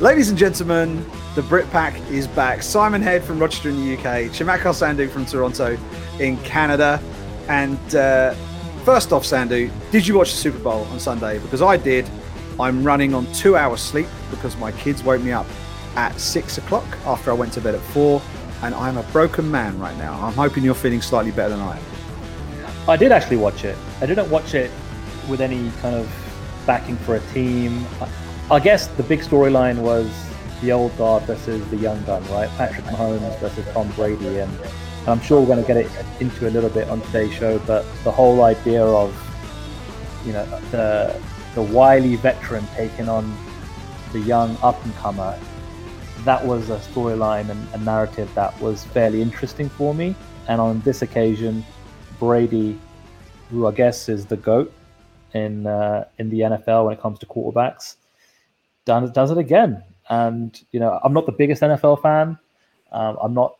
Ladies and gentlemen, the Brit Pack is back. Simon Head from Rochester in the UK, Chimakar Sandu from Toronto in Canada. And first off, Sandu, did you watch the Super Bowl on Sunday? Because I did. I'm running on 2 hours sleep because my kids woke me up at 6 o'clock after I went to bed at 4. And I'm a broken man right now. I'm hoping you're feeling slightly better than I am. I did actually watch it. I didn't watch it with any kind of backing for a team. I guess the big storyline was the old guard versus the young gun, right? Patrick Mahomes versus Tom Brady, and I'm sure we're going to get it into a little bit on today's show, but the whole idea of, you know, the wily veteran taking on the young up-and-comer, that was a storyline and a narrative that was fairly interesting for me. And on this occasion, Brady, who I guess is the GOAT in the NFL when it comes to quarterbacks, does it again. And you know, I'm not the biggest NFL fan. I'm not.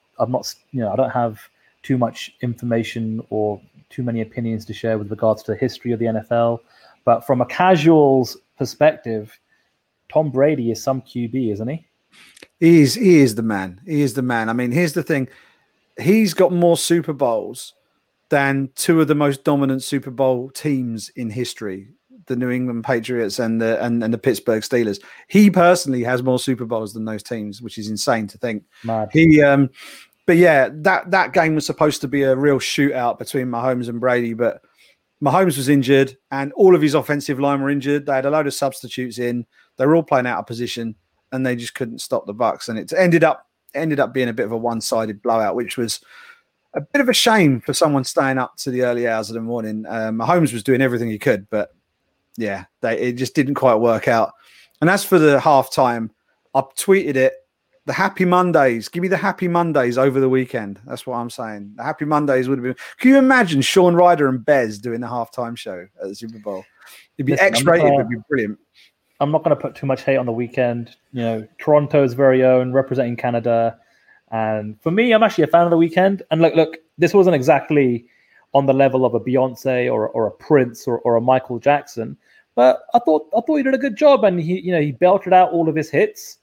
You know, I don't have too much information or too many opinions to share with regards to the history of the NFL. But from a casual's perspective, Tom Brady is some QB, isn't he? He is the man. He is the man. I mean, here's the thing: he's got more Super Bowls than two of the most dominant Super Bowl teams in history. The New England Patriots and the Pittsburgh Steelers. He personally has more Super Bowls than those teams, which is insane to think. Mad. But yeah, that game was supposed to be a real shootout between Mahomes and Brady, but Mahomes was injured and all of his offensive line were injured. They had a load of substitutes in. They were all playing out of position and they just couldn't stop the Bucks. And it ended up being a bit of a one-sided blowout, which was a bit of a shame for someone staying up to the early hours of the morning. Mahomes was doing everything he could, but yeah, it just didn't quite work out. And as for the halftime, I tweeted it. The Happy Mondays. Give me the Happy Mondays over the weekend. That's what I'm saying. The Happy Mondays would have been. Can you imagine Sean Ryder and Bez doing the halftime show at the Super Bowl? It'd be X-rated. It'd be brilliant. I'm not going to put too much hate on the weekend. You know, Toronto's very own, representing Canada. And for me, I'm actually a fan of the weekend. And look, this wasn't exactly on the level of a Beyonce or a Prince or a Michael Jackson. But I thought he did a good job, and he belted out all of his hits.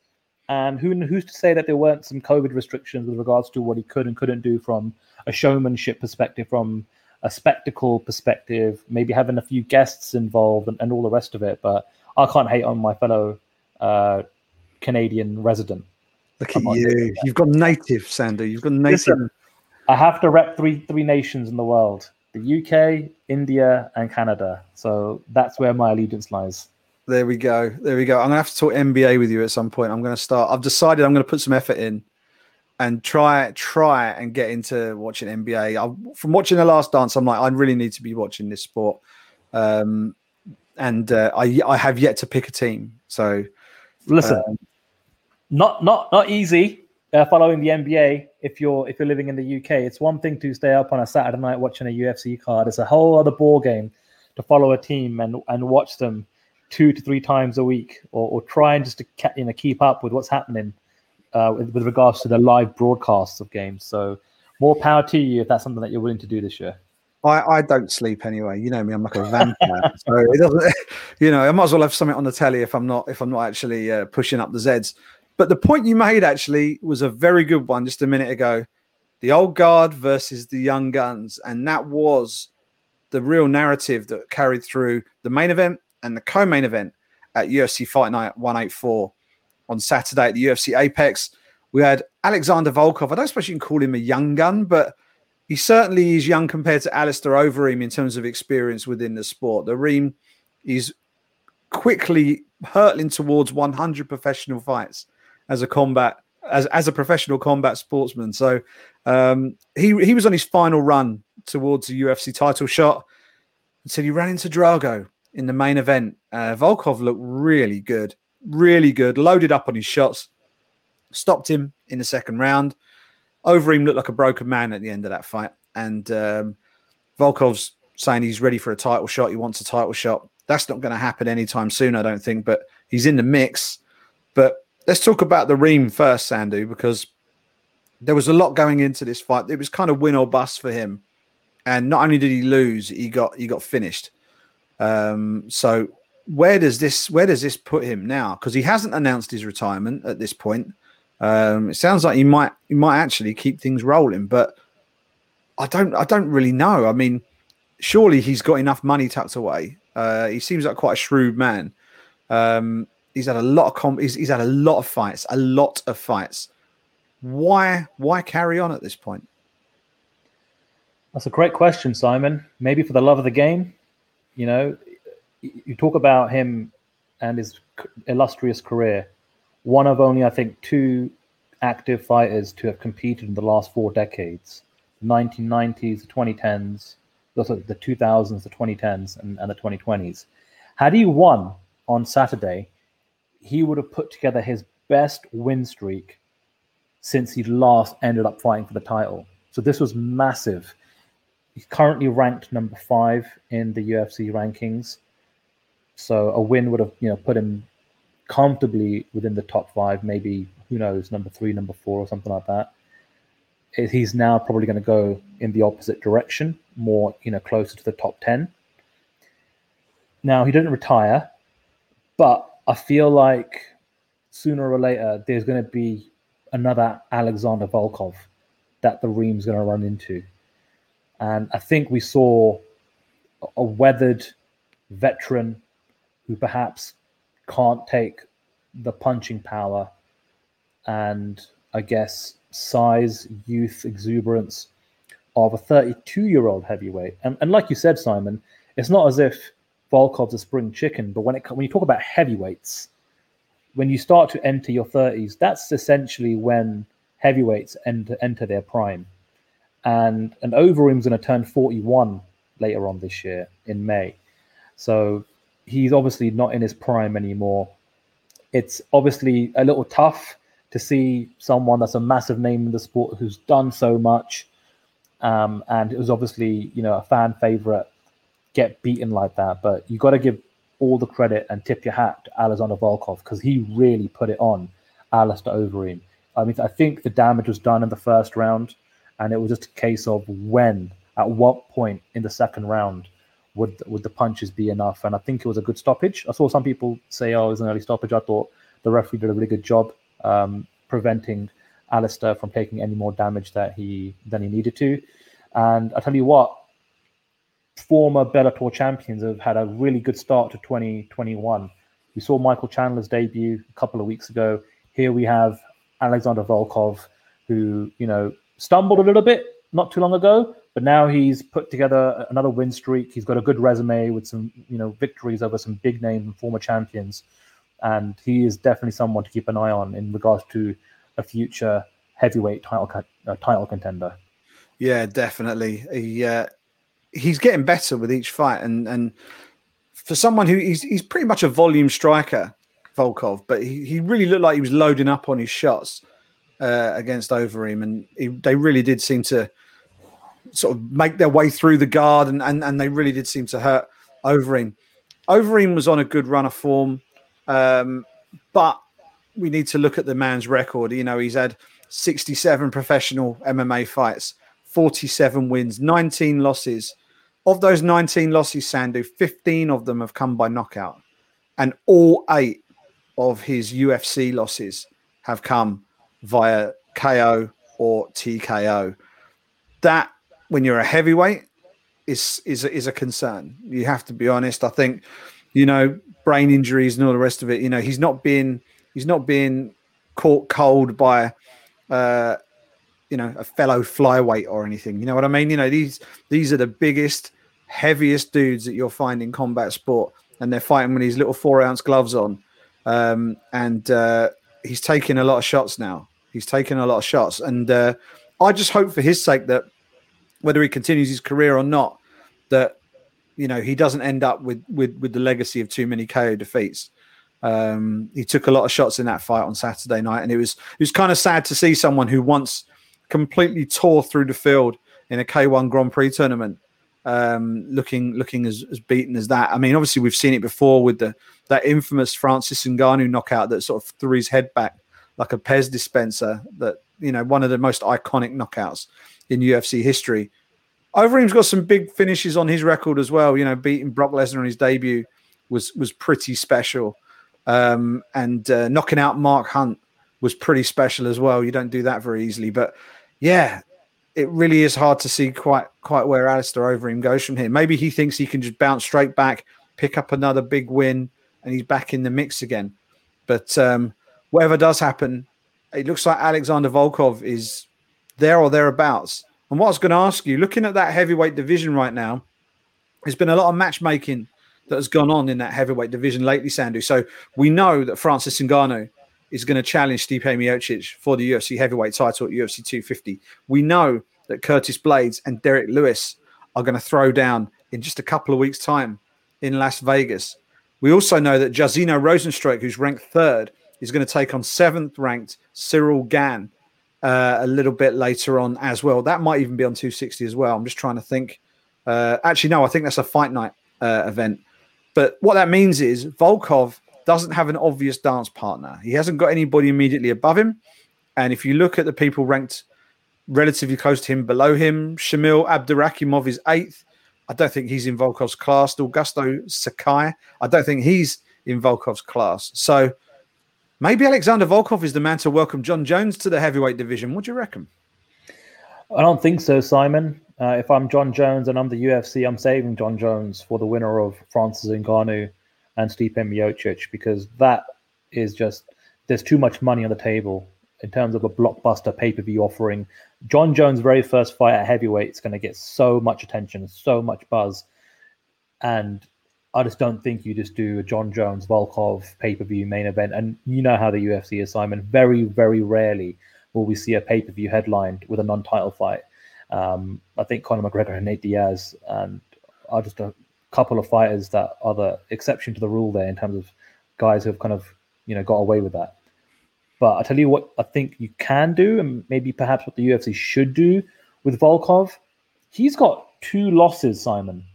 And who's to say that there weren't some COVID restrictions with regards to what he could and couldn't do from a showmanship perspective, from a spectacle perspective, maybe having a few guests involved and all the rest of it. But I can't hate on my fellow Canadian resident. Look at you. You've got native, Sandu. You've got native. Listen, I have to rep three nations in the world: the UK, India, and Canada. So that's where my allegiance lies. There we go. I'm going to have to talk NBA with you at some point. I'm going to start. I've decided I'm going to put some effort in and try and get into watching NBA. From watching The Last Dance, I'm like, I really need to be watching this sport. I have yet to pick a team. So listen, not easy. Following the NBA, if you're living in the UK, it's one thing to stay up on a Saturday night watching a UFC card. It's a whole other ball game to follow a team and watch them 2 to 3 times a week, or try and just to keep up with what's happening with regards to the live broadcasts of games. So more power to you if that's something that you're willing to do this year. I don't sleep anyway. You know me; I'm like a vampire. So it doesn't. You know, I might as well have something on the telly if I'm not actually pushing up the Zeds. But the point you made actually was a very good one just a minute ago. The old guard versus the young guns. And that was the real narrative that carried through the main event and the co-main event at UFC Fight Night 184 on Saturday at the UFC Apex. We had Alexander Volkov. I don't suppose you can call him a young gun, but he certainly is young compared to Alistair Overeem in terms of experience within the sport. Overeem is quickly hurtling towards 100 professional fights as a professional combat sportsman. So he was on his final run towards the UFC title shot until he ran into Drago in the main event. Volkov looked really good, loaded up on his shots, stopped him in the second round. Overeem looked like a broken man at the end of that fight. And Volkov's saying he's ready for a title shot. He wants a title shot. That's not going to happen anytime soon, I don't think, but he's in the mix. But let's talk about the Reem first, Sandu, because there was a lot going into this fight. It was kind of win or bust for him. And not only did he lose, he got finished. So where does this put him now? Because he hasn't announced his retirement at this point. It sounds like he might actually keep things rolling, but I don't really know. I mean, surely he's got enough money tucked away. He seems like quite a shrewd man. He's had a lot of fights, a lot of fights. Why carry on at this point? That's a great question, Simon. Maybe for the love of the game. You know, you talk about him and his illustrious career. One of only, I think, two active fighters to have competed in the last 4 decades, the 1990s, the 2010s, the 2000s, the 2010s, and the 2020s. Had he won on Saturday, he would have put together his best win streak since he last ended up fighting for the title. So this was massive. He's currently ranked number 5 in the UFC rankings. So a win would have, put him comfortably within the top 5, maybe, who knows, number 3, number 4 or something like that. He's now probably going to go in the opposite direction, more, closer to the top 10. Now, he didn't retire, but I feel like sooner or later there's going to be another Alexander Volkov that the ream's going to run into. And I think we saw a weathered veteran who perhaps can't take the punching power and, I guess, size, youth, exuberance of a 32-year-old heavyweight. And like you said, Simon, it's not as if Volkov's a spring chicken, but when you talk about heavyweights, when you start to enter your 30s, that's essentially when heavyweights enter their prime. And Overeem's going to turn 41 later on this year in May. So he's obviously not in his prime anymore. It's obviously a little tough to see someone that's a massive name in the sport who's done so much. And it was obviously, a fan favorite get beaten like that. But you got to give all the credit and tip your hat to Alexander Volkov because he really put it on Alistair Overeem. I mean, I think the damage was done in the first round. And it was just a case of at what point in the second round would the punches be enough? And I think it was a good stoppage. I saw some people say, it was an early stoppage. I thought the referee did a really good job preventing Alistair from taking any more damage than he needed to. And I tell you what, former Bellator champions have had a really good start to 2021. We saw Michael Chandler's debut a couple of weeks ago. Here we have Alexander Volkov, who, stumbled a little bit not too long ago, but now he's put together another win streak. He's got a good resume with some, victories over some big names and former champions. And he is definitely someone to keep an eye on in regards to a future heavyweight title contender. Yeah, definitely. He's getting better with each fight. And for someone who he's pretty much a volume striker, Volkov, but he really looked like he was loading up on his shots against Overeem, and they really did seem to sort of make their way through the guard, and they really did seem to hurt Overeem. Overeem was on a good run of form, but we need to look at the man's record. He's had 67 professional MMA fights, 47 wins, 19 losses. Of those 19 losses, Sandu, 15 of them have come by knockout, and all 8 of his UFC losses have come via KO or TKO. That, when you're a heavyweight, is a concern. You have to be honest. I think, brain injuries and all the rest of it. He's not being caught cold by, a fellow flyweight or anything. You know what I mean? These are the biggest, heaviest dudes that you'll find in combat sport, and they're fighting with these little 4-ounce gloves on, and he's taking a lot of shots now. He's taken a lot of shots. And I just hope for his sake that whether he continues his career or not, that, he doesn't end up with the legacy of too many KO defeats. He took a lot of shots in that fight on Saturday night. And it was kind of sad to see someone who once completely tore through the field in a K1 Grand Prix tournament looking as beaten as that. I mean, obviously we've seen it before with that infamous Francis Ngannou knockout that sort of threw his head back like a Pez dispenser, that, one of the most iconic knockouts in UFC history. Overeem's got some big finishes on his record as well, beating Brock Lesnar on his debut was pretty special. And knocking out Mark Hunt was pretty special as well. You don't do that very easily. But yeah, it really is hard to see quite where Alistair Overeem goes from here. Maybe he thinks he can just bounce straight back, pick up another big win, and he's back in the mix again. But whatever does happen, it looks like Alexander Volkov is there or thereabouts. And what I was going to ask you, looking at that heavyweight division right now, there's been a lot of matchmaking that has gone on in that heavyweight division lately, Sandu. So we know that Francis Ngannou is going to challenge Stipe Miocic for the UFC heavyweight title at UFC 250. We know that Curtis Blaydes and Derek Lewis are going to throw down in just a couple of weeks' time in Las Vegas. We also know that Jairzinho Rozenstruik, who's ranked third, is going to take on seventh-ranked Cyril Gann a little bit later on as well. That might even be on 260 as well. I'm just trying to think. I think that's a Fight Night event. But what that means is Volkov doesn't have an obvious dance partner. He hasn't got anybody immediately above him. And if you look at the people ranked relatively close to him, below him, Shamil Abdurakhimov is eighth. I don't think he's in Volkov's class. Augusto Sakai, I don't think he's in Volkov's class. So maybe Alexander Volkov is the man to welcome John Jones to the heavyweight division. What do you reckon? I don't think so, Simon. If I'm John Jones and I'm the UFC, I'm saving John Jones for the winner of Francis Ngannou and Stipe Miocic, because that is just, there's too much money on the table in terms of a blockbuster pay-per-view offering. John Jones' very first fight at heavyweight is going to get so much attention, so much buzz. And I just don't think you just do a John Jones, Volkov pay-per-view main event. And you know how the UFC is, Simon. Very, very rarely will we see a pay-per-view headlined with a non-title fight. I think Conor McGregor and Nate Diaz and are just a couple of fighters that are the exception to the rule there in terms of guys who have kind of, you know, got away with that. But I tell you what I think you can do, and maybe perhaps what the UFC should do with Volkov. He's got 2 losses, Simon,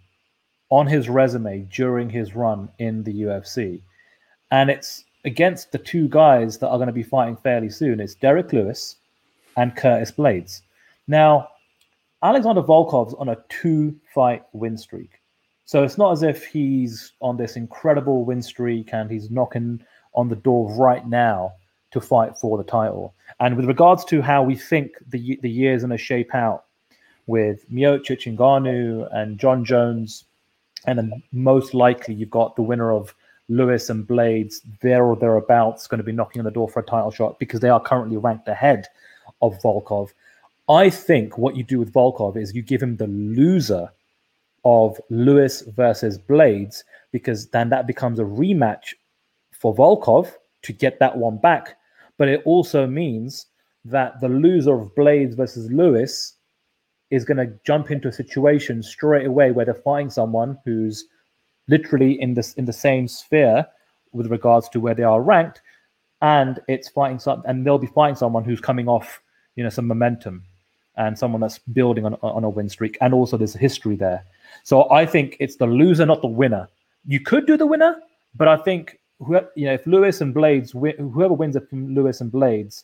on his resume during his run in the UFC. And it's against the 2 guys that are going to be fighting fairly soon. It's Derek Lewis and Curtis Blaydes. Now, Alexander Volkov's on a 2-fight win streak. So it's not as if he's on this incredible win streak and he's knocking on the door right now to fight for the title. And with regards to how we think the year's going to shape out with Miocic, Ngannou and John Jones, and then most likely you've got the winner of Lewis and Blaydes there or thereabouts going to be knocking on the door for a title shot because they are currently ranked ahead of Volkov. I think what you do with Volkov is you give him the loser of Lewis versus Blaydes, because then that becomes a rematch for Volkov to get that one back. But it also means that the loser of Blaydes versus Lewis is going to jump into a situation straight away where they're fighting someone who's literally in the same sphere with regards to where they are ranked, and it's fighting some, and they'll be fighting someone who's coming off, you know, some momentum, and someone that's building on a win streak. And also there's a history there. So I think it's the loser, not the winner. You could do the winner, but I think if Lewis and Blaydes, whoever wins it from Lewis and Blaydes,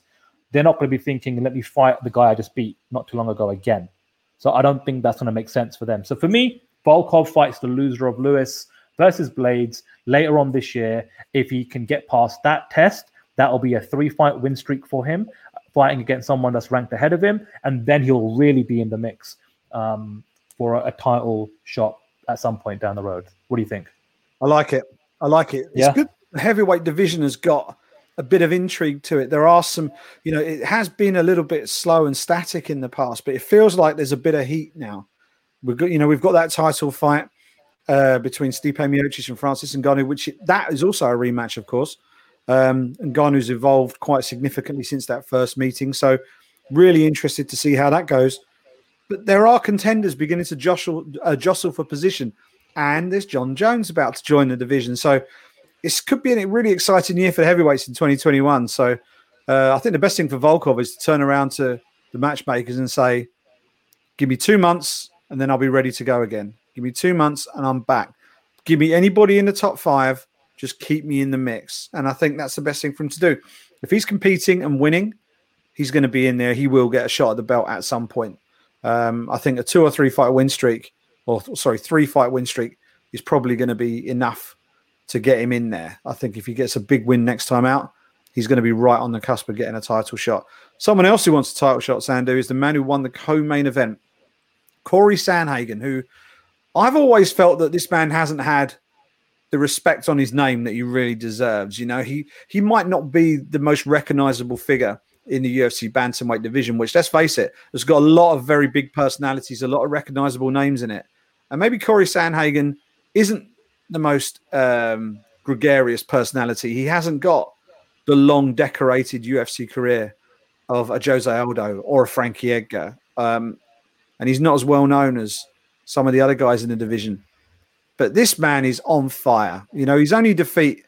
they're not going to be thinking, let me fight the guy I just beat not too long ago again. So I don't think that's going to make sense for them. So for me, Volkov fights the loser of Lewis versus Blaydes later on this year. If he can get past that test, that'll be a 3-fight win streak for him, fighting against someone that's ranked ahead of him, and then he'll really be in the mix for a title shot at some point down the road. What do you think? I like it. Yeah. It's good. The heavyweight division has got a bit of intrigue to it. There are some, you know, it has been a little bit slow and static in the past, but it feels like there's a bit of heat now. We've got that title fight between Stipe Miocic and Francis Ngannou, that is also a rematch, of course. And Ngannou's evolved quite significantly since that first meeting. So really interested to see how that goes. But there are contenders beginning to jostle for position. And there's John Jones about to join the division. So this could be a really exciting year for the heavyweights in 2021. So I think the best thing for Volkov is to turn around to the matchmakers and say, give me 2 months and then I'll be ready to go again. Give me 2 months and I'm back. Give me anybody in the top 5. Just keep me in the mix. And I think that's the best thing for him to do. If he's competing and winning, he's going to be in there. He will get a shot at the belt at some point. I think a 3-fight win streak is probably going to be enough to get him in there. I think if he gets a big win next time out, he's going to be right on the cusp of getting a title shot. Someone else who wants a title shot, Sandu, is the man who won the co-main event, Cory Sandhagen, who I've always felt that this man hasn't had the respect on his name that he really deserves. You know, he might not be the most recognizable figure in the UFC bantamweight division, which, let's face it, has got a lot of very big personalities, a lot of recognizable names in it. And maybe Cory Sandhagen isn't the most gregarious personality. He hasn't got the long decorated UFC career of a Jose Aldo or a Frankie Edgar. And he's not as well known as some of the other guys in the division. But this man is on fire. You know, his only defeat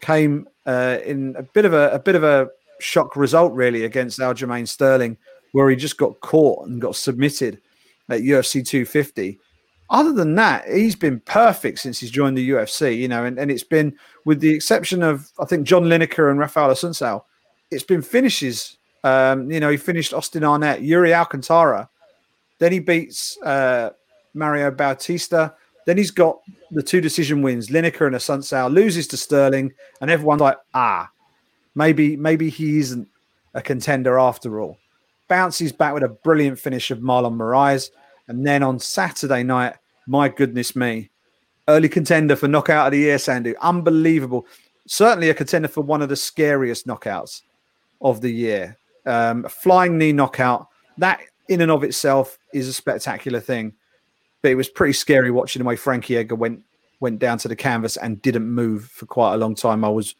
came in a bit of a shock result, really, against Aljamain Sterling, where he just got caught and got submitted at UFC 250. Other than that, he's been perfect since he's joined the UFC, you know, and it's been, with the exception of, I think, John Lineker and Rafael Assunção, it's been finishes. You know, he finished Austin Arnett, Yuri Alcantara. Then he beats Mario Bautista. Then he's got the two decision wins, Lineker and Assunção, loses to Sterling, and everyone's like, maybe he isn't a contender after all. Bounces back with a brilliant finish of Marlon Moraes. And then on Saturday night, my goodness me, early contender for knockout of the year, Sandu. Unbelievable. Certainly a contender for one of the scariest knockouts of the year. A flying knee knockout. That in and of itself is a spectacular thing. But it was pretty scary watching the way Frankie Edgar went down to the canvas and didn't move for quite a long time. I was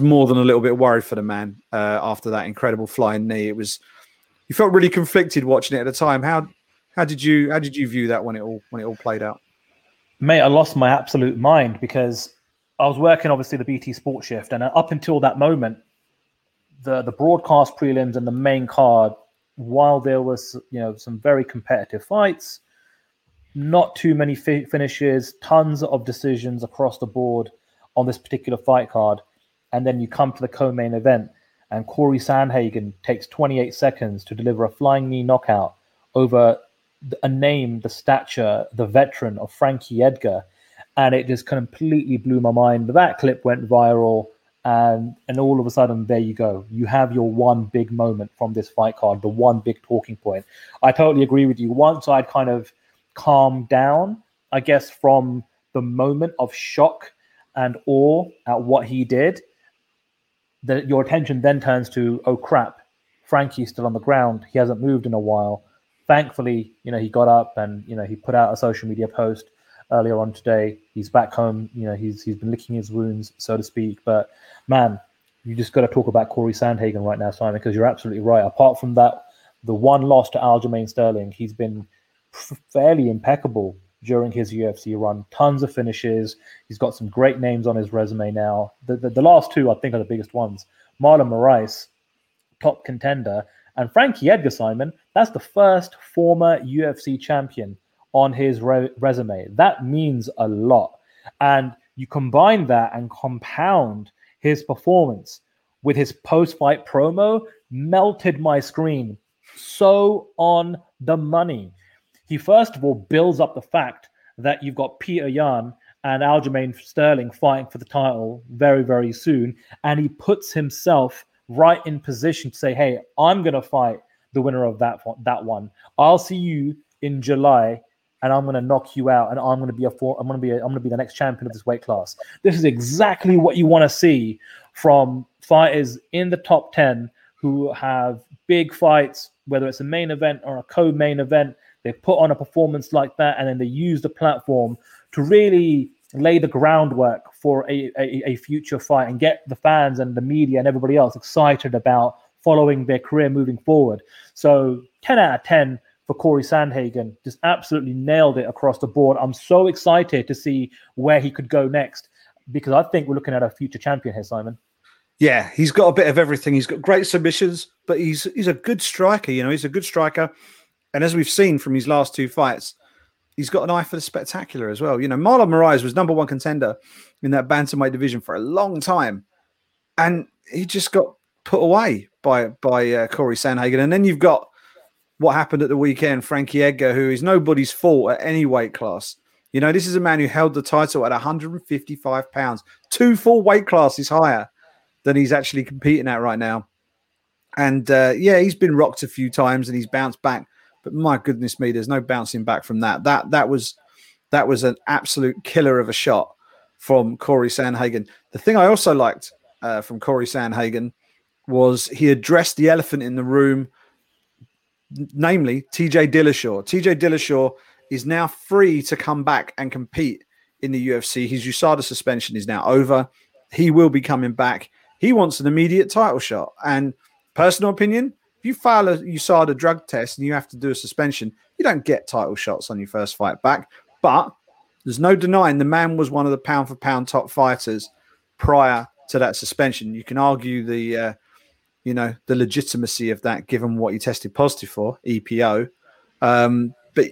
more than a little bit worried for the man after that incredible flying knee. You felt really conflicted watching it at the time. How did you view that when it all played out? Mate, I lost my absolute mind because I was working, obviously, the BT Sport shift. And up until that moment, the broadcast prelims and the main card, while there was, you know, some very competitive fights, not too many finishes, tons of decisions across the board on this particular fight card. And then you come to the co-main event, and Cory Sandhagen takes 28 seconds to deliver a flying knee knockout over a name, the stature, the veteran of Frankie Edgar. And it just completely blew my mind. But that clip went viral, and all of a sudden, there you go. You have your one big moment from this fight card, the one big talking point. I totally agree with you. Once I'd kind of calmed down, I guess, from the moment of shock and awe at what he did, your attention then turns to, oh crap, Frankie's still on the ground. He hasn't moved in a while. Thankfully, you know, he got up and, you know, he put out a social media post earlier on today. He's back home. You know, he's been licking his wounds, so to speak. But man, you just got to talk about Cory Sandhagen right now, Simon, because you're absolutely right. Apart from that, the one loss to Aljamain Sterling, he's been fairly impeccable during his UFC run. Tons of finishes. He's got some great names on his resume now. The last two, I think, are the biggest ones. Marlon Moraes, top contender. And Frankie Edgar, Simon, that's the first former UFC champion on his resume. That means a lot. And you combine that and compound his performance with his post-fight promo, melted my screen. So on the money. He first of all builds up the fact that you've got Peter Yan and Aljamain Sterling fighting for the title very, very soon. And he puts himself right in position to say, hey, I'm going to fight the winner of that one. I'll see you in July, and I'm going to knock you out, and I'm going to be the next champion of this weight class. This is exactly what you want to see from fighters in the top 10 who have big fights, whether it's a main event or a co-main event. They put on a performance like that, and then they use the platform to really lay the groundwork for a future fight and get the fans and the media and everybody else excited about following their career moving forward. So 10 out of 10 for Cory Sandhagen. Just absolutely nailed it across the board. I'm so excited to see where he could go next, because I think we're looking at a future champion here, Simon. Yeah, he's got a bit of everything. He's got great submissions, but he's a good striker. You know, he's a good striker. And as we've seen from his last two fights, he's got an eye for the spectacular as well. You know, Marlon Moraes was number one contender in that bantamweight division for a long time, and he just got put away by Cory Sandhagen. And then you've got what happened at the weekend, Frankie Edgar, who is nobody's fault at any weight class. You know, this is a man who held the title at 155 pounds, two full weight classes higher than he's actually competing at right now. And, yeah, he's been rocked a few times and he's bounced back. But my goodness me, there's no bouncing back from that. That was an absolute killer of a shot from Cory Sandhagen. The thing I also liked from Cory Sandhagen was he addressed the elephant in the room, namely TJ Dillashaw. TJ Dillashaw is now free to come back and compete in the UFC. His USADA suspension is now over. He will be coming back. He wants an immediate title shot. And personal opinion, if you file a USADA drug test and you have to do a suspension, you don't get title shots on your first fight back. But there's no denying the man was one of the pound-for-pound top fighters prior to that suspension. You can argue the legitimacy of that given what he tested positive for, EPO. But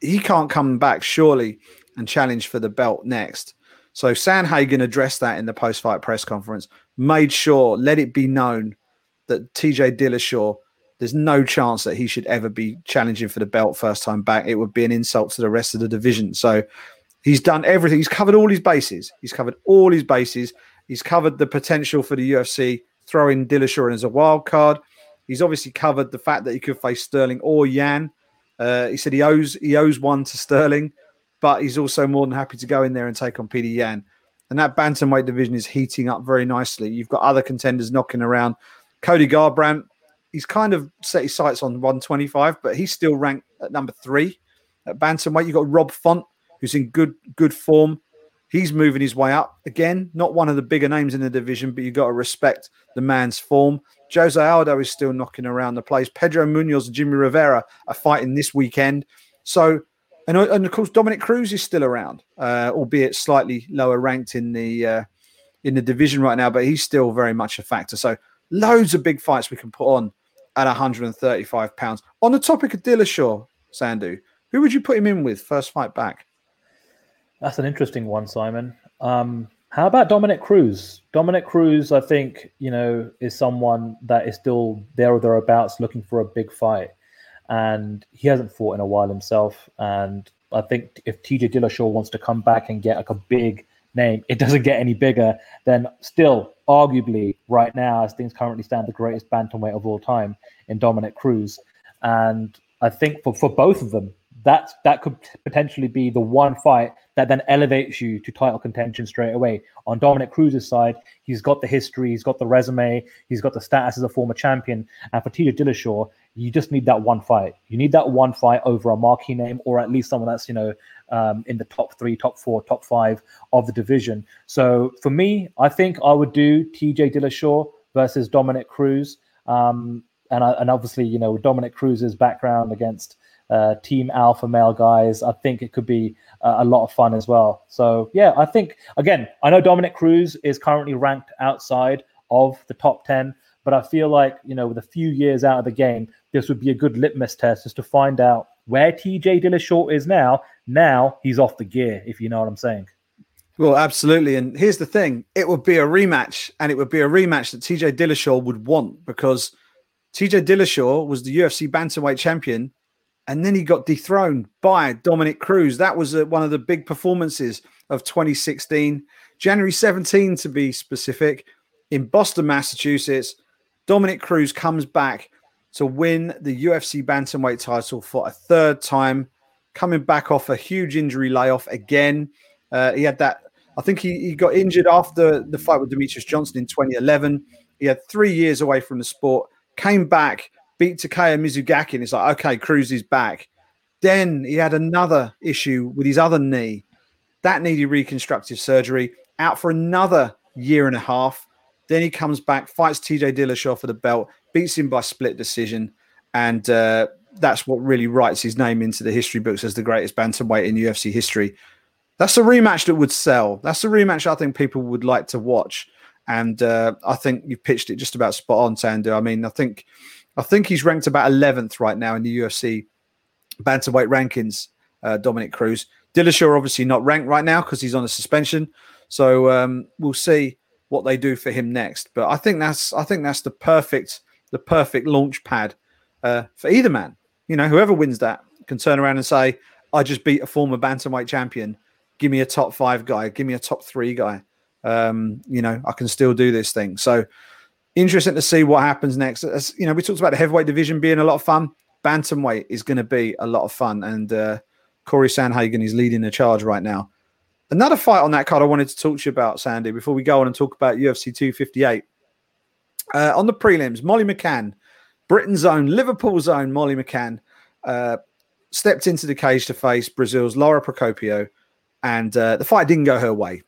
he can't come back, surely, and challenge for the belt next. So Sandhagen addressed that in the post-fight press conference, made sure, let it be known that TJ Dillashaw, there's no chance that he should ever be challenging for the belt first time back. It would be an insult to the rest of the division. So he's done everything. He's covered all his bases. He's covered the potential for the UFC, throwing Dillashaw in as a wild card. He's obviously covered the fact that he could face Sterling or Yan. He said he owes one to Sterling, but he's also more than happy to go in there and take on Petr Yan. And that bantamweight division is heating up very nicely. You've got other contenders knocking around. Cody Garbrandt, he's kind of set his sights on 125, but he's still ranked at number 3 at bantamweight. You've got Rob Font, who's in good form. He's moving his way up. Again, not one of the bigger names in the division, but you've got to respect the man's form. Jose Aldo is still knocking around the place. Pedro Munoz and Jimmy Rivera are fighting this weekend. So, and of course, Dominic Cruz is still around, albeit slightly lower ranked in the division right now, but he's still very much a factor. So loads of big fights we can put on at 135 pounds. On the topic of Dillashaw, Sandu, who would you put him in with first fight back? That's an interesting one, Simon. How about Dominic Cruz? Dominic Cruz, I think, is someone that is still there or thereabouts looking for a big fight. And he hasn't fought in a while himself. And I think if TJ Dillashaw wants to come back and get like a big name, it doesn't get any bigger than still, arguably, right now, as things currently stand, the greatest bantamweight of all time in Dominic Cruz. And I think for both of them, that could potentially be the one fight that then elevates you to title contention straight away. On Dominic Cruz's side, he's got the history, he's got the resume, he's got the status as a former champion. And for TJ Dillashaw, you just need that one fight. You need that one fight over a marquee name, or at least someone that's, in the top 3, top 4, top 5 of the division. So for me, I think I would do TJ Dillashaw versus Dominic Cruz. And obviously, with Dominic Cruz's background against Team Alpha Male guys, I think it could be a lot of fun as well. So yeah, I think, again, I know Dominic Cruz is currently ranked outside of the top 10, but I feel like, with a few years out of the game, this would be a good litmus test just to find out where TJ Dillashaw is now. Now he's off the gear, if you know what I'm saying. Well, absolutely. And here's the thing, it would be a rematch, and it would be a rematch that TJ Dillashaw would want, because TJ Dillashaw was the UFC bantamweight champion. And then he got dethroned by Dominic Cruz. That was one of the big performances of 2016, January 17 to be specific, in Boston, Massachusetts. Dominic Cruz comes back to win the UFC bantamweight title for a third time, coming back off a huge injury layoff again. He had that. I think he got injured after the fight with Demetrius Johnson in 2011. He had 3 years away from the sport, came back, beat Takeo Mizugaki, and it's like, okay, Cruz is back. Then he had another issue with his other knee. That needed reconstructive surgery, out for another year and a half. Then he comes back, fights TJ Dillashaw for the belt, beats him by split decision, and that's what really writes his name into the history books as the greatest bantamweight in UFC history. That's a rematch that would sell. That's a rematch I think people would like to watch, and I think you've pitched it just about spot on, Sandu. I mean, I think he's ranked about 11th right now in the UFC bantamweight rankings, Dominic Cruz. Dillashaw obviously not ranked right now because he's on a suspension. So we'll see what they do for him next. But I think that's the perfect launch pad for either man. Whoever wins that can turn around and say, I just beat a former bantamweight champion. Give me a top five guy. Give me a top three guy. You know, I can still do this thing. So interesting to see what happens next. As, you know, we talked about the heavyweight division being a lot of fun. Bantamweight is going to be a lot of fun. And Cory Sandhagen is leading the charge right now. Another fight on that card I wanted to talk to you about, Sandy, before we go on and talk about UFC 258. On the prelims, Molly McCann, Britain's own, Liverpool's own Molly McCann, stepped into the cage to face Brazil's Laura Procopio, and the fight didn't go her way.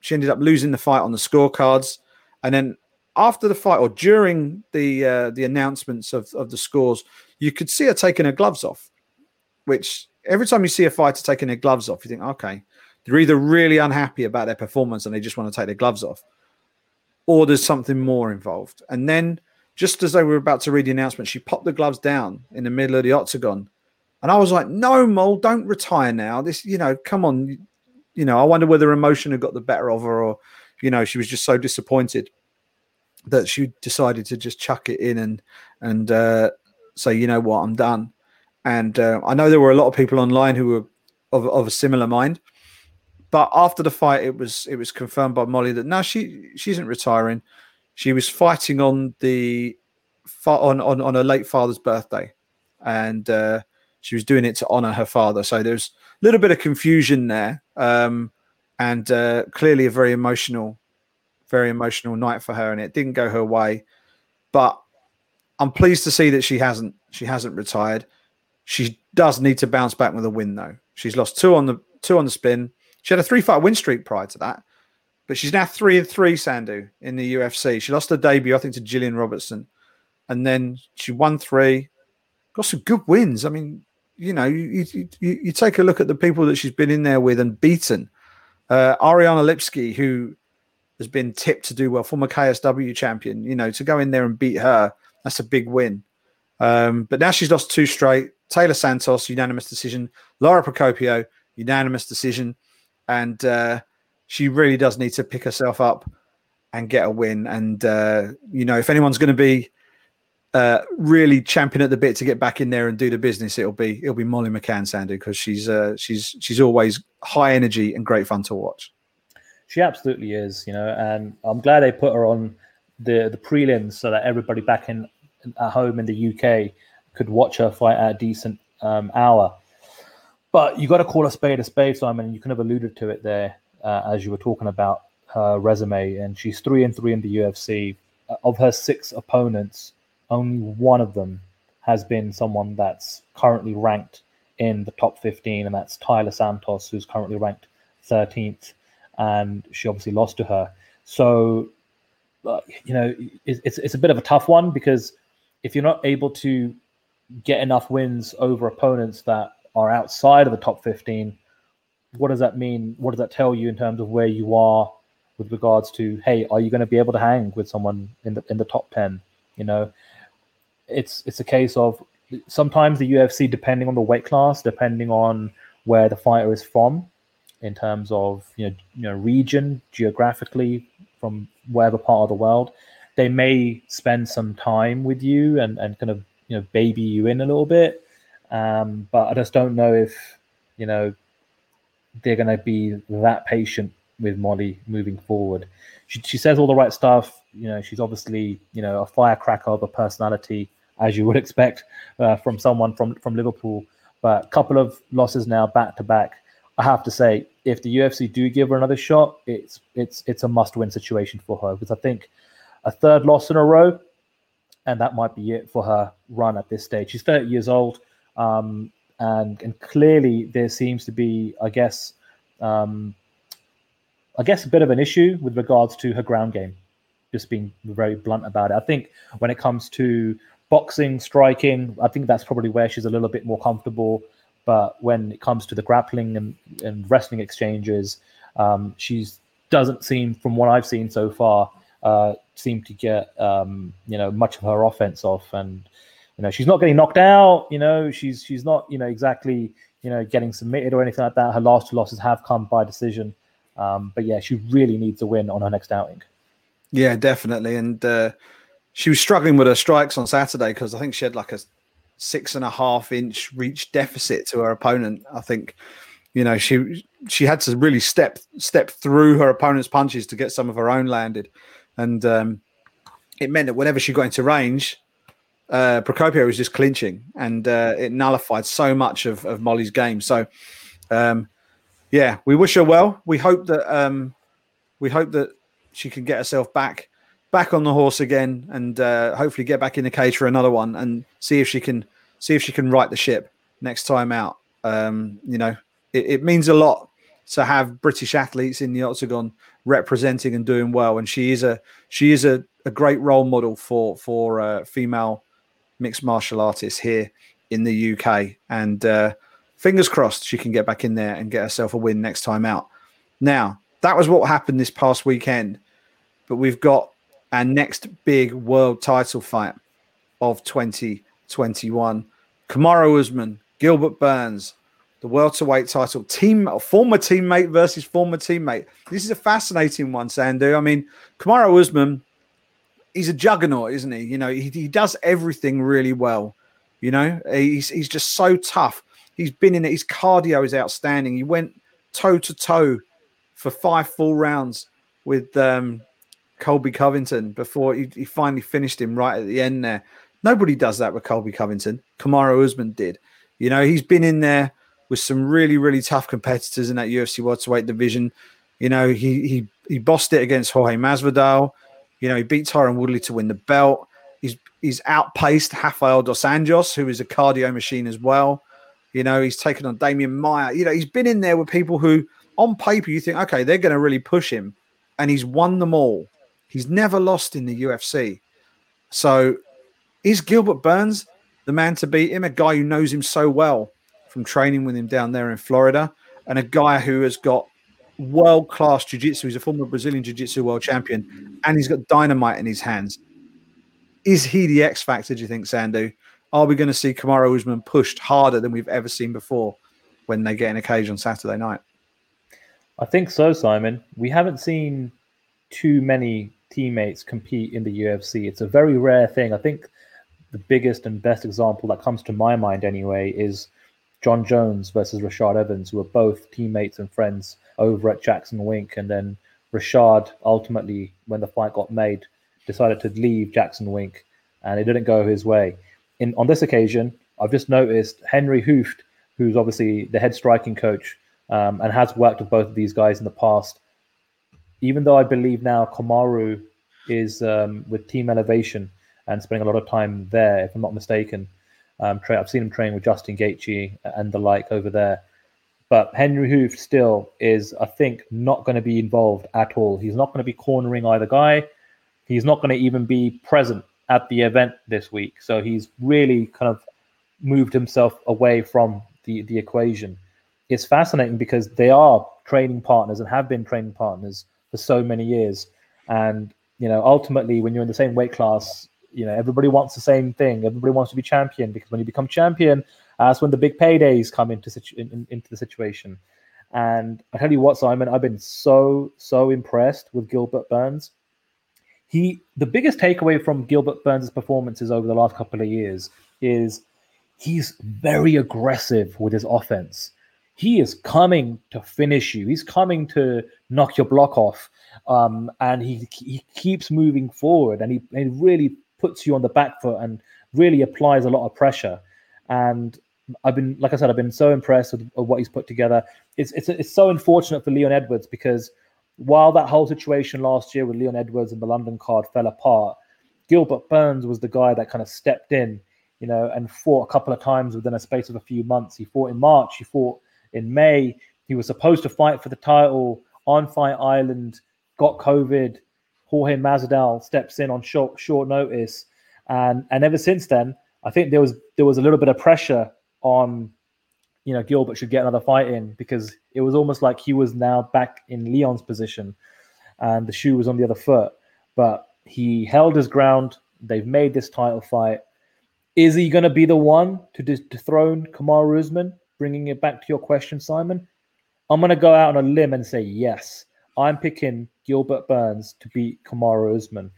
She ended up losing the fight on the scorecards. And then after the fight, or during the announcements of the scores, you could see her taking her gloves off, which every time you see a fighter taking their gloves off, you think, okay, they're either really unhappy about their performance and they just want to take their gloves off, or there's something more involved. And then just as they were about to read the announcement, she popped the gloves down in the middle of the octagon. And I was like, no, Mol, don't retire now. This, you know, come on. You know, I wonder whether emotion had got the better of her, or, you know, she was just so disappointed that she decided to just chuck it in and say, you know what, I'm done. And I know there were a lot of people online who were of a similar mind. But after the fight, it was confirmed by Molly that no, she isn't retiring. She was fighting on her late father's birthday, and she was doing it to honor her father. So there's a little bit of confusion there, and clearly a very emotional night for her, and it didn't go her way. But I'm pleased to see that she hasn't retired. She does need to bounce back with a win, though. She's lost two on the spin. She had a 3-fight win streak prior to that, but she's now 3-3, Sandu, in the UFC. She lost her debut, I think, to Jillian Robertson, and then she won 3, got some good wins. I mean, you know, you take a look at the people that she's been in there with and beaten. Ariana Lipsky, who has been tipped to do well, former KSW champion, you know, to go in there and beat her, that's a big win. But now she's lost 2 straight. Taylor Santos, unanimous decision. Laura Procopio, unanimous decision. And she really does need to pick herself up and get a win. And, you know, if anyone's going to be really champing at the bit to get back in there and do the business, it'll be Molly McCann, Sandu, because she's always high energy and great fun to watch. She absolutely is, you know, and I'm glad they put her on the prelims so that everybody back in at home in the UK could watch her fight at a decent hour. But you got to call a spade, Simon, and you kind of alluded to it there as you were talking about her resume. And she's 3-3 in the UFC. Of her 6 opponents, only one of them has been someone that's currently ranked in the top 15, and that's Tyler Santos, who's currently ranked 13th, and she obviously lost to her. So, you know, it's a bit of a tough one, because if you're not able to get enough wins over opponents that are outside of the top 15, what does that mean? What does that tell you in terms of where you are with regards to, hey, are you going to be able to hang with someone in the top 10? You know, it's a case of sometimes the UFC, depending on the weight class, depending on where the fighter is from, in terms of, you know, region, geographically, from wherever part of the world, they may spend some time with you and kind of, you know, baby you in a little bit. But I just don't know if, you know, they're going to be that patient with Molly moving forward. She says all the right stuff. You know, she's obviously, you know, a firecracker of a personality, as you would expect from someone from Liverpool. But a couple of losses now back to back. I have to say, if the UFC do give her another shot, it's a must-win situation for her, because I think a 3rd loss in a row, and that might be it for her run at this stage. She's 30 years old. And clearly there seems to be, I guess a bit of an issue with regards to her ground game, just being very blunt about it. I think when it comes to boxing, striking, I think that's probably where she's a little bit more comfortable. But when it comes to the grappling and wrestling exchanges, she doesn't seem, from what I've seen so far, seem to get, you know, much of her offense off. And, you know, she's not getting knocked out, you know, she's not, you know, exactly, you know, getting submitted or anything like that. Her last 2 losses have come by decision. But yeah, she really needs a win on her next outing. Yeah, definitely. And she was struggling with her strikes on Saturday, because I think she had like a 6.5-inch reach deficit to her opponent. I think, you know, she had to really step through her opponent's punches to get some of her own landed. And it meant that whenever she got into range, Procopio was just clinching, and it nullified so much of Molly's game. So, yeah, we wish her well. We hope that she can get herself back on the horse again, and hopefully get back in the cage for another one, and see if she can right the ship next time out. You know, it means a lot to have British athletes in the octagon representing and doing well, and she is a great role model for female mixed martial artists here in the UK. And fingers crossed she can get back in there and get herself a win next time out. Now, that was what happened this past weekend, but we've got our next big world title fight of 2021. Kamaru Usman, Gilbert Burns, the welterweight title, former teammate versus former teammate. This is a fascinating one, Sandu. I mean, Kamaru Usman, he's a juggernaut, isn't he? You know, he does everything really well. You know, he's just so tough. He's been in it. His cardio is outstanding. He went toe-to-toe for 5 full rounds with Colby Covington before he finally finished him right at the end there. Nobody does that with Colby Covington. Kamaru Usman did. You know, he's been in there with some really, really tough competitors in that UFC welterweight division. You know, he bossed it against Jorge Masvidal. You know, he beat Tyron Woodley to win the belt. He's outpaced Rafael Dos Anjos, who is a cardio machine as well. You know, he's taken on Damian Maia. You know, he's been in there with people who, on paper, you think, okay, they're going to really push him. And he's won them all. He's never lost in the UFC. So is Gilbert Burns the man to beat him? A guy who knows him so well from training with him down there in Florida, and a guy who has got world-class jiu-jitsu. He's a former Brazilian jiu-jitsu world champion, and he's got dynamite in his hands. Is he the X factor, do you think, Sandu? Are we going to see Kamaru Usman pushed harder than we've ever seen before when they get in a cage on Saturday night? I think so, Simon. We haven't seen too many teammates compete in the UFC. It's a very rare thing. I think the biggest and best example that comes to my mind anyway is John Jones versus Rashad Evans, who were both teammates and friends over at Jackson Wink. And then Rashad, ultimately, when the fight got made, decided to leave Jackson Wink, and it didn't go his way. On this occasion, I've just noticed Henry Hooft, who's obviously the head striking coach and has worked with both of these guys in the past. Even though I believe now Kamaru is with Team Elevation and spending a lot of time there, if I'm not mistaken. I've seen him train with Justin Gaethje and the like over there. But Henry Hooft still is, I think, not going to be involved at all. He's not going to be cornering either guy. He's not going to even be present at the event this week. So he's really kind of moved himself away from the equation. It's fascinating because they are training partners and have been training partners for so many years. And, you know, ultimately, when you're in the same weight class, you know, everybody wants the same thing. Everybody wants to be champion, because when you become champion, that's when the big paydays come into the situation. And I tell you what, Simon, I've been so impressed with Gilbert Burns. The biggest takeaway from Gilbert Burns' performances over the last couple of years is he's very aggressive with his offense. He is coming to finish you. He's coming to knock your block off, and he keeps moving forward, and he really puts you on the back foot and really applies a lot of pressure. And I've been so impressed with what he's put together. It's so unfortunate for Leon Edwards, because while that whole situation last year with Leon Edwards and the London card fell apart, Gilbert Burns was the guy that kind of stepped in, you know, and fought a couple of times within a space of a few months. He fought in March, he fought in May. He was supposed to fight for the title on Fight Island, got COVID. Jorge Masvidal steps in on short notice, and ever since then, I think there was a little bit of pressure on, you know, Gilbert should get another fight in, because it was almost like he was now back in Leon's position, and the shoe was on the other foot. But he held his ground. They've made this title fight. Is he going to be the one to dethrone Kamaru Usman? Bringing it back to your question, Simon, I'm going to go out on a limb and say yes. I'm picking Gilbert Burns to beat Kamaru Usman.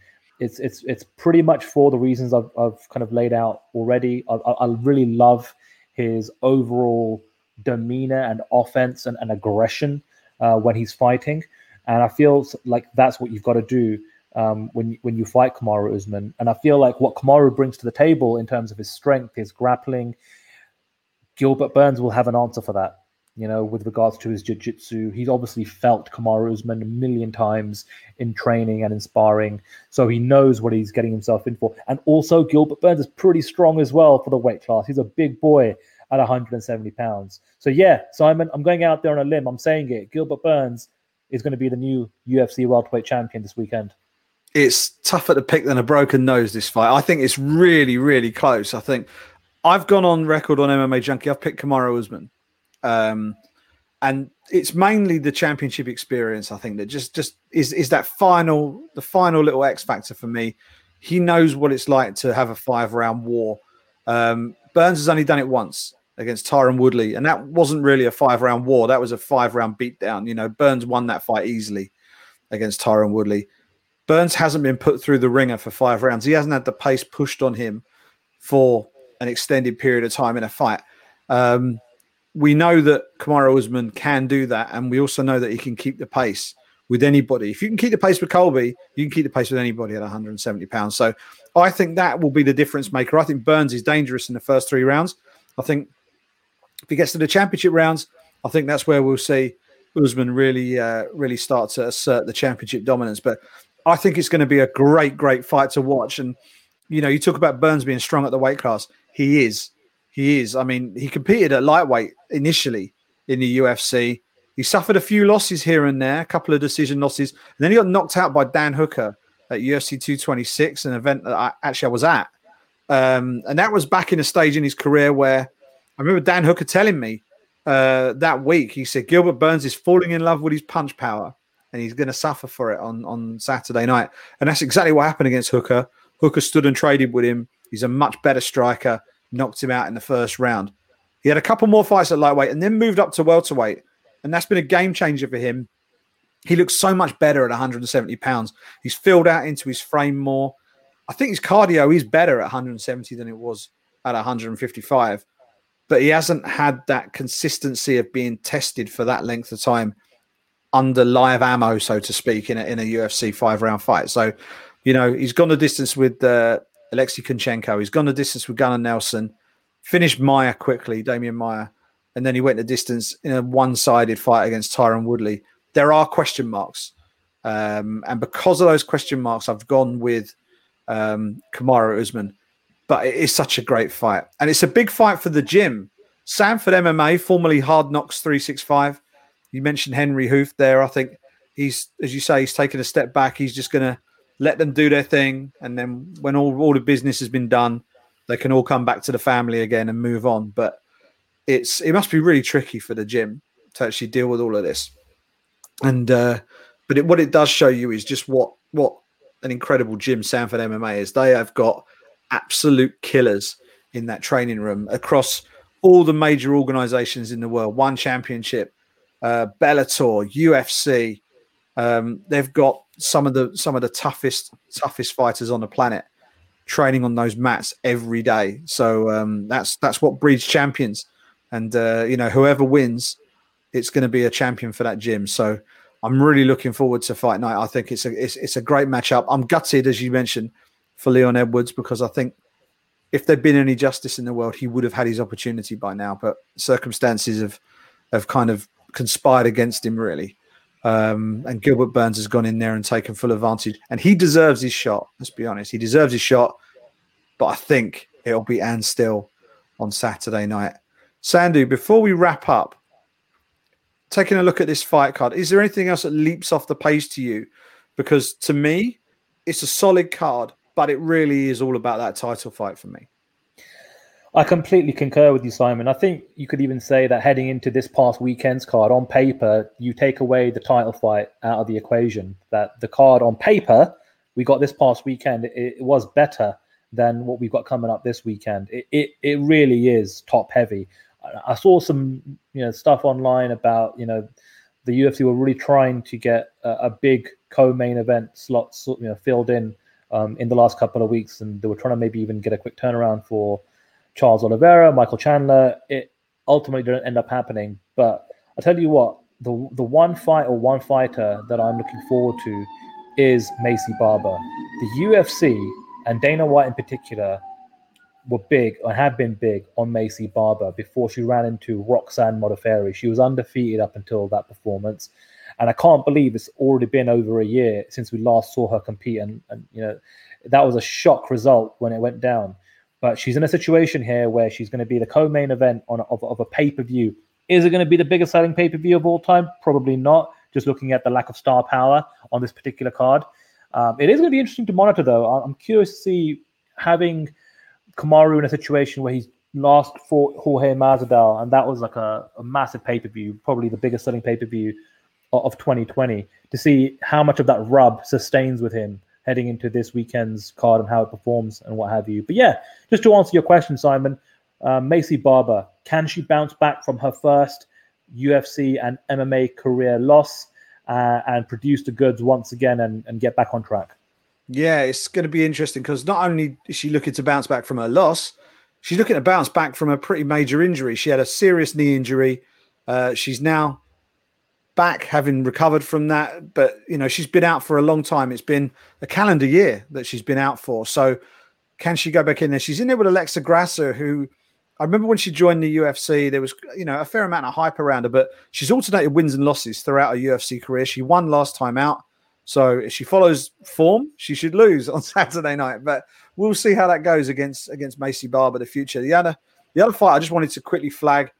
it's pretty much for the reasons I've kind of laid out already. I really love his overall demeanor and offense and aggression when he's fighting. And I feel like that's what you've got to do when you fight Kamaru Usman. And I feel like what Kamaru brings to the table in terms of his strength, his grappling, Gilbert Burns will have an answer for that. You know, with regards to his jiu-jitsu, he's obviously felt Kamaru Usman a million times in training and in sparring, so he knows what he's getting himself in for. And also, Gilbert Burns is pretty strong as well for the weight class. He's a big boy at 170 pounds. So yeah, Simon, I'm going out there on a limb. I'm saying it. Gilbert Burns is going to be the new UFC welterweight champion this weekend. It's tougher to pick than a broken nose, this fight. I think it's really, really close. I think I've gone on record on MMA Junkie. I've picked Kamaru Usman. And it's mainly the championship experience, I think, that just is that final little X factor for me. He knows what it's like to have a 5-round war. Burns has only done it once against Tyron Woodley, and that wasn't really a 5-round war. That was a 5-round beatdown. You know, Burns won that fight easily against Tyron Woodley. Burns hasn't been put through the ringer for 5 rounds. He hasn't had the pace pushed on him for an extended period of time in a fight. We know that Kamaru Usman can do that, and we also know that he can keep the pace with anybody. If you can keep the pace with Colby, you can keep the pace with anybody at 170 pounds. So I think that will be the difference maker. I think Burns is dangerous in the first 3 rounds. I think if he gets to the championship rounds, I think that's where we'll see Usman really start to assert the championship dominance. But I think it's going to be a great, great fight to watch. And, you know, you talk about Burns being strong at the weight class. He is. He is. I mean, he competed at lightweight initially in the UFC. He suffered a few losses here and there, a couple of decision losses. And then he got knocked out by Dan Hooker at UFC 226, an event that I was at. And that was back in a stage in his career where I remember Dan Hooker telling me that week, he said, Gilbert Burns is falling in love with his punch power and he's going to suffer for it on Saturday night. And that's exactly what happened against Hooker. Hooker stood and traded with him. He's a much better striker. Knocked him out in the first round. He had a couple more fights at lightweight and then moved up to welterweight. And that's been a game changer for him. He looks so much better at 170 pounds. He's filled out into his frame more. I think his cardio is better at 170 than it was at 155. But he hasn't had that consistency of being tested for that length of time under live ammo, so to speak, in a UFC 5-round fight. So, you know, he's gone the distance with Alexei Kunchenko. He's gone the distance with Gunnar Nelson, finished Maia quickly, Damian Maia, and then he went the distance in a one-sided fight against Tyron Woodley. There are question marks. And because of those question marks, I've gone with Kamaru Usman. But it is such a great fight. And it's a big fight for the gym. Sanford MMA, formerly Hard Knocks 365. You mentioned Henry Hooft there. I think he's, as you say, he's taken a step back. He's just going to let them do their thing, and then when all the business has been done, they can all come back to the family again and move on. But it must be really tricky for the gym to actually deal with all of this. And what it does show you is just what an incredible gym Sanford MMA is. They have got absolute killers in that training room across all the major organizations in the world. One Championship, Bellator, UFC. They've got some of the toughest fighters on the planet training on those mats every day. So that's what breeds champions. And you know, whoever wins, it's going to be a champion for that gym. So I'm really looking forward to fight night. I think it's a great matchup. I'm gutted, as you mentioned, for Leon Edwards, because I think if there'd been any justice in the world, he would have had his opportunity by now. But circumstances have kind of conspired against him, really. And Gilbert Burns has gone in there and taken full advantage, and he deserves his shot. Let's be honest, he deserves his shot. But I think it'll be Ann Still on Saturday night. Sandu, before we wrap up, taking a look at this fight card, is there anything else that leaps off the page to you? Because to me, it's a solid card, but it really is all about that title fight for me. I completely concur with you, Simon. I think you could even say that heading into this past weekend's card, on paper, you take away the title fight out of the equation. That the card on paper we got this past weekend, it was better than what we've got coming up this weekend. It really is top heavy. I saw some stuff online about the UFC were really trying to get a big co-main event slot filled in in the last couple of weeks, and they were trying to maybe even get a quick turnaround for Charles Oliveira, Michael Chandler. It ultimately didn't end up happening. But I tell you what, the one fight or one fighter that I'm looking forward to is Macy Barber. The UFC and Dana White in particular were big, or have been big, on Macy Barber before she ran into Roxanne Modafferi. She was undefeated up until that performance, and I can't believe it's already been over a year since we last saw her compete. And you know, that was a shock result when it went down. But she's in a situation here where she's going to be the co-main event of a pay-per-view. Is it going to be the biggest selling pay-per-view of all time? Probably not, just looking at the lack of star power on this particular card. It is going to be interesting to monitor, though. I'm curious to see, having Kamaru in a situation where he's last fought Jorge Masvidal, and that was like a massive pay-per-view, probably the biggest selling pay-per-view of 2020, to see how much of that rub sustains with him heading into this weekend's card and how it performs and what have you. But yeah, just to answer your question, Simon, Macy Barber, can she bounce back from her first UFC and MMA career loss and produce the goods once again and get back on track? Yeah, it's going to be interesting, because not only is she looking to bounce back from her loss, she's looking to bounce back from a pretty major injury. She had a serious knee injury. She's now back, having recovered from that. But, you know, she's been out for a long time. It's been a calendar year that she's been out for. So can she go back in there? She's in there with Alexa Grasso, who I remember when she joined the UFC, there was, you know, a fair amount of hype around her, but she's alternated wins and losses throughout her UFC career. She won last time out. So if she follows form, she should lose on Saturday night. But we'll see how that goes against Macy Barber, the future. The other fight I just wanted to quickly flag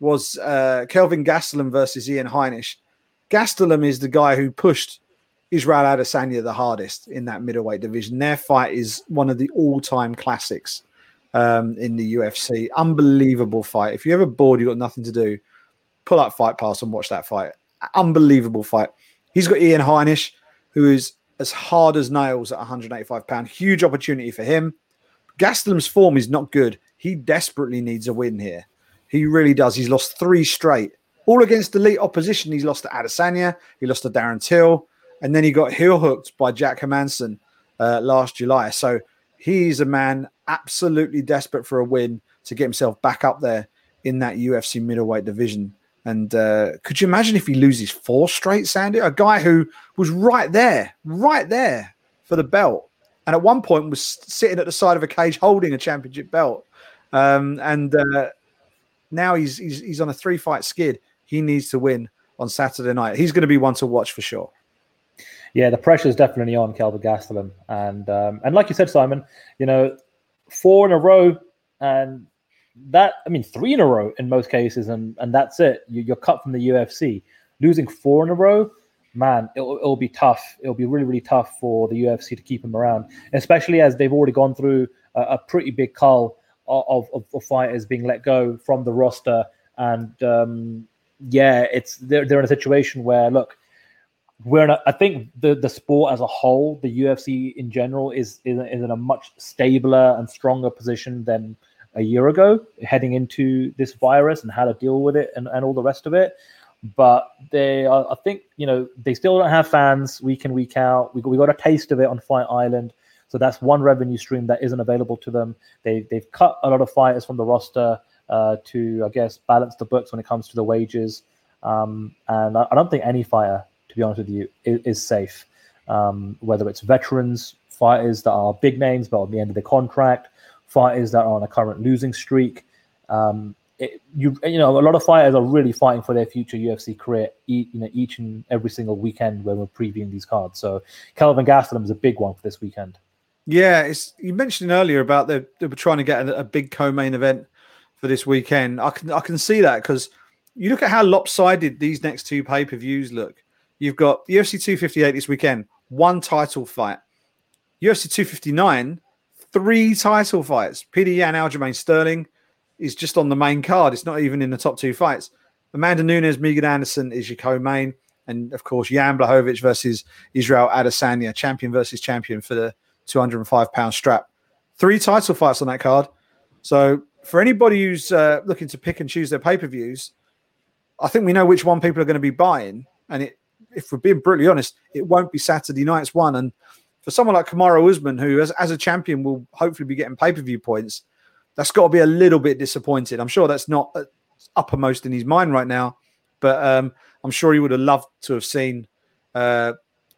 was Kelvin Gastelum versus Ian Heinisch. Gastelum is the guy who pushed Israel Adesanya the hardest in that middleweight division. Their fight is one of the all-time classics in the UFC. Unbelievable fight. If you're ever bored, you've got nothing to do, pull up Fight Pass and watch that fight. Unbelievable fight. He's got Ian Heinisch, who is as hard as nails at 185 pounds. Huge opportunity for him. Gastelum's form is not good. He desperately needs a win here. He really does. He's lost three straight, all against elite opposition. He's lost to Adesanya. He lost to Darren Till. And then he got heel hooked by Jack Hermanson last July. So he's a man absolutely desperate for a win to get himself back up there in that UFC middleweight division. And could you imagine if he loses four straight, Sandy? A guy who was right there for the belt, and at one point was sitting at the side of a cage holding a championship belt. Now he's on a three-fight skid. He needs to win on Saturday night. He's going to be one to watch for sure. Yeah, the pressure is definitely on Kelvin Gastelum. And like you said, Simon, you know, four in a row, and that, I mean, three in a row in most cases, and that's it. You're cut from the UFC. Losing four in a row, man, it'll be tough. It'll be really, really tough for the UFC to keep him around, especially as they've already gone through a pretty big cull of fighters being let go from the roster. And they're in a situation where, look, I think the sport as a whole, the UFC in general, is in a much stabler and stronger position than a year ago, heading into this virus and how to deal with it and all the rest of it. But they are, I think, you know, they still don't have fans week in, week out. We got a taste of it on Fight Island, so that's one revenue stream that isn't available to them. They've cut a lot of fighters from the roster to, I guess, balance the books when it comes to the wages. And I don't think any fighter, to be honest with you, is safe, whether it's veterans, fighters that are big names but at the end of the contract, fighters that are on a current losing streak. A lot of fighters are really fighting for their future UFC career, each and every single weekend when we're previewing these cards. So Kelvin Gastelum is a big one for this weekend. Yeah, you mentioned earlier about they were trying to get a big co-main event for this weekend. I can see that, because you look at how lopsided these next two pay-per-views look. You've got UFC 258 this weekend, one title fight. UFC 259, three title fights. Petr Yan, Aljamain Sterling is just on the main card. It's not even in the top two fights. Amanda Nunes, Megan Anderson is your co-main. And, of course, Jan Blachowicz versus Israel Adesanya, champion versus champion for the 205-pound strap. Three title fights on that card. So for anybody who's looking to pick and choose their pay-per-views, I think we know which one people are going to be buying. And if we're being brutally honest, it won't be Saturday night's one. And for someone like Kamaru Usman, who as a champion will hopefully be getting pay-per-view points, that's got to be a little bit disappointed. I'm sure that's not uppermost in his mind right now, but I'm sure he would have loved to have seen a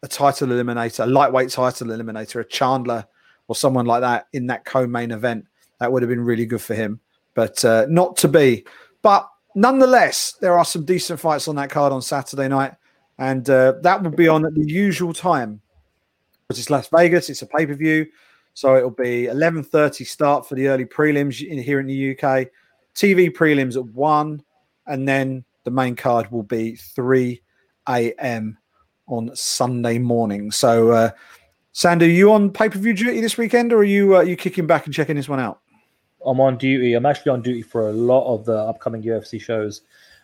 title eliminator, a lightweight title eliminator, a Chandler or someone like that in that co-main event. That would have been really good for him, but not to be. But nonetheless, there are some decent fights on that card on Saturday night, and that will be on at the usual time. Because it's Las Vegas, it's a pay-per-view, so it'll be 11:30 start for the early prelims in here in the UK. TV prelims at 1, and then the main card will be 3 a.m. on Sunday morning. So, Sandu, you on pay-per-view duty this weekend, or are you kicking back and checking this one out? I'm on duty. I'm actually on duty for a lot of the upcoming UFC shows.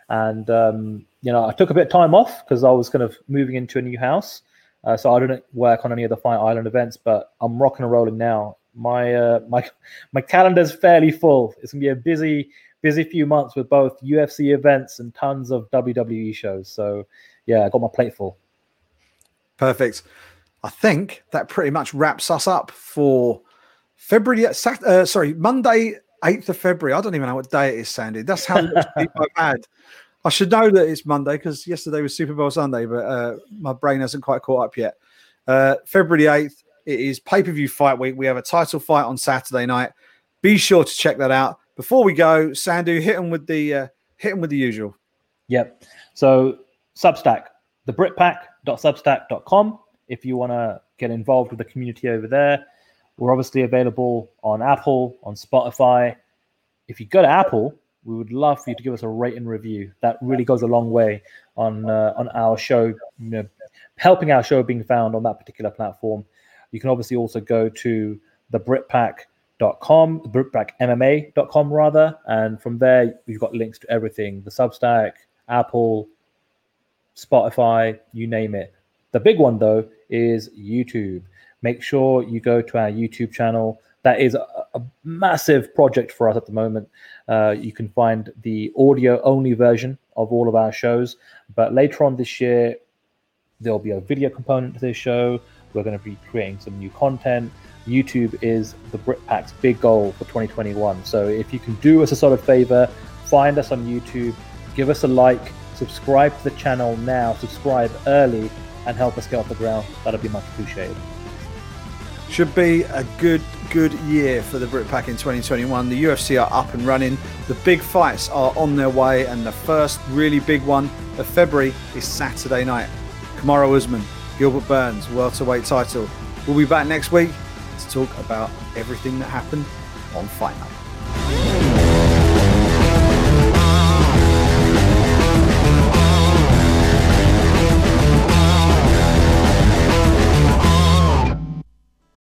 And, I took a bit of time off because I was kind of moving into a new house. So I didn't work on any of the Fight Island events, but I'm rocking and rolling now. My calendar's fairly full. It's going to be a busy few months with both UFC events and tons of WWE shows. So, yeah, I got my plate full. Perfect. I think that pretty much wraps us up for Monday, 8th of February. I don't even know what day it is, Sandy. That's how I've had. I should know that it's Monday because yesterday was Super Bowl Sunday, but my brain hasn't quite caught up yet. February 8th, it is pay-per-view fight week. We have a title fight on Saturday night. Be sure to check that out. Before we go, Sandu, hit them with the usual. Yep. So Substack, thebritpack.substack.com. If you want to get involved with the community over there, we're obviously available on Apple, on Spotify. If you go to Apple, we would love for you to give us a rate and review. That really goes a long way on our show, helping our show being found on that particular platform. You can obviously also go to thebritpack.com, thebritpackmma.com rather, and from there we've got links to everything: the Substack, Apple, Spotify, you name it. The big one though is YouTube. Make sure you go to our YouTube channel. That is a massive project for us at the moment. You can find the audio-only version of all of our shows. But later on this year, there'll be a video component to this show. We're going to be creating some new content. YouTube is the BritPack's big goal for 2021. So if you can do us a solid favor, find us on YouTube, give us a like, subscribe to the channel now, subscribe early, and help us get off the ground. That'll be much appreciated. Should be a good year for the BritPack in 2021. The UFC are up and running. The big fights are on their way, and the first really big one of February is Saturday night. Kamaru Usman, Gilbert Burns, welterweight title. We'll be back next week to talk about everything that happened on Fight Night.